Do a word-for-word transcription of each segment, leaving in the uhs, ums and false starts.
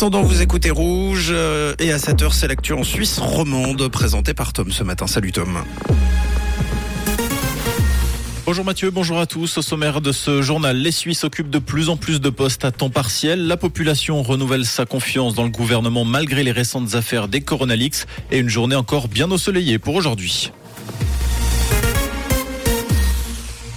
Pendant vous écoutez Rouge euh, et à sept heures c'est l'actu en Suisse romande présentée par Tom ce matin. Salut Tom. Bonjour Mathieu, bonjour à tous. Au sommaire de ce journal, les Suisses occupent de plus en plus de postes à temps partiel. La population renouvelle sa confiance dans le gouvernement malgré les récentes affaires des Coronalix et une journée encore bien ensoleillée pour aujourd'hui.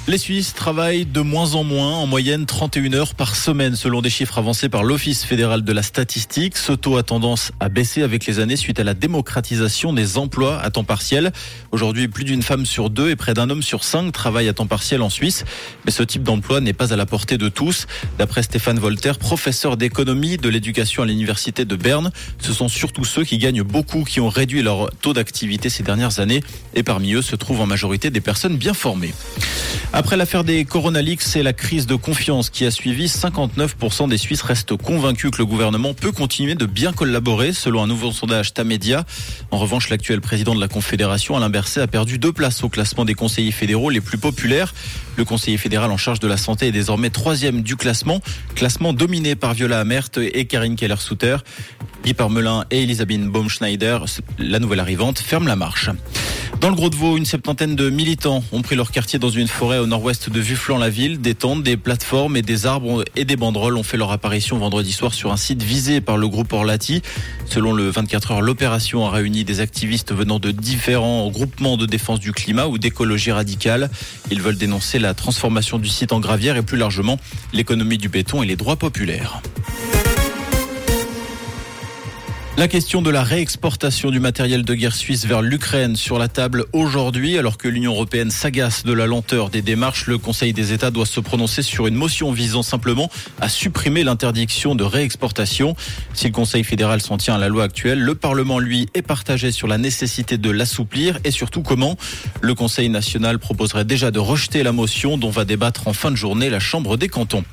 Les Suisses travaillent de moins en moins, en moyenne trente et une heures par semaine, selon des chiffres avancés par l'Office fédéral de la statistique. Ce taux a tendance à baisser avec les années suite à la démocratisation des emplois à temps partiel. Aujourd'hui, plus d'une femme sur deux et près d'un homme sur cinq travaillent à temps partiel en Suisse. Mais ce type d'emploi n'est pas à la portée de tous. D'après Stéphane Voltaire, professeur d'économie de l'éducation à l'université de Berne, ce sont surtout ceux qui gagnent beaucoup qui ont réduit leur taux d'activité ces dernières années. Et parmi eux se trouvent en majorité des personnes bien formées. Après l'affaire des Coronalix, c'est la crise de confiance qui a suivi. cinquante-neuf pour cent des Suisses restent convaincus que le gouvernement peut continuer de bien collaborer, selon un nouveau sondage Tamedia. En revanche, l'actuel président de la Confédération, Alain Berset, a perdu deux places au classement des conseillers fédéraux les plus populaires. Le conseiller fédéral en charge de la santé est désormais troisième du classement, classement dominé par Viola Amert et Karin Keller-Sutter. Guy Parmelin et Elisabeth Baumschneider, la nouvelle arrivante, ferment la marche. Dans le Gros-de-Vaud, une septantaine de militants ont pris leur quartier dans une forêt au nord-ouest de Vufflens-la-Ville. Des tentes, des plateformes et des arbres et des banderoles ont fait leur apparition vendredi soir sur un site visé par le groupe Orlati. Selon le vingt-quatre heures, l'opération a réuni des activistes venant de différents groupements de défense du climat ou d'écologie radicale. Ils veulent dénoncer la transformation du site en gravière et plus largement l'économie du béton et les droits populaires. La question de la réexportation du matériel de guerre suisse vers l'Ukraine sur la table aujourd'hui, alors que l'Union européenne s'agace de la lenteur des démarches, le Conseil des États doit se prononcer sur une motion visant simplement à supprimer l'interdiction de réexportation. Si le Conseil fédéral s'en tient à la loi actuelle, le Parlement, lui, est partagé sur la nécessité de l'assouplir et surtout comment. Le Conseil national proposerait déjà de rejeter la motion dont va débattre en fin de journée la Chambre des cantons.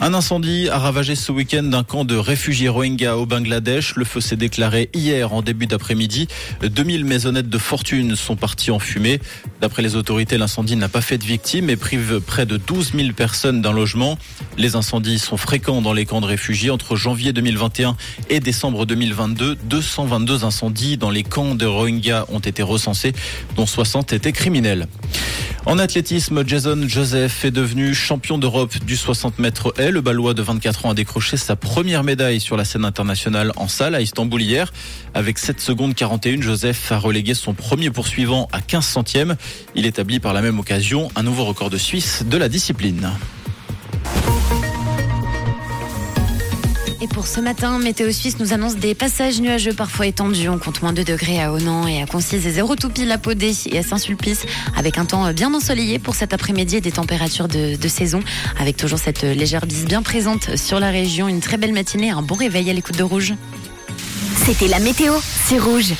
Un incendie a ravagé ce week-end un camp de réfugiés Rohingyas au Bangladesh. Le feu s'est déclaré hier en début d'après-midi. deux mille maisonnettes de fortune sont parties en fumée. D'après les autorités, l'incendie n'a pas fait de victimes et prive près de douze mille personnes d'un logement. Les incendies sont fréquents dans les camps de réfugiés. Entre janvier deux mille vingt et un et décembre deux mille vingt-deux, deux cent vingt-deux incendies dans les camps de Rohingyas ont été recensés, dont soixante étaient criminels. En athlétisme, Jason Joseph est devenu champion d'Europe du soixante mètres haies. Le Ballois de vingt-quatre ans a décroché sa première médaille sur la scène internationale en salle à Istanbul hier. Avec sept secondes quarante et une, Joseph a relégué son premier poursuivant à quinze centièmes. Il établit par la même occasion un nouveau record de Suisse de la discipline. Et pour ce matin, Météo Suisse nous annonce des passages nuageux parfois étendus. On compte moins deux degrés à Honan et à Concise et zéro tout pile à Podé et à Saint-Sulpice, avec un temps bien ensoleillé pour cet après-midi et des températures de, de saison, avec toujours cette légère bise bien présente sur la région. Une très belle matinée, un bon réveil à l'écoute de Rouge. C'était la météo, c'est Rouge.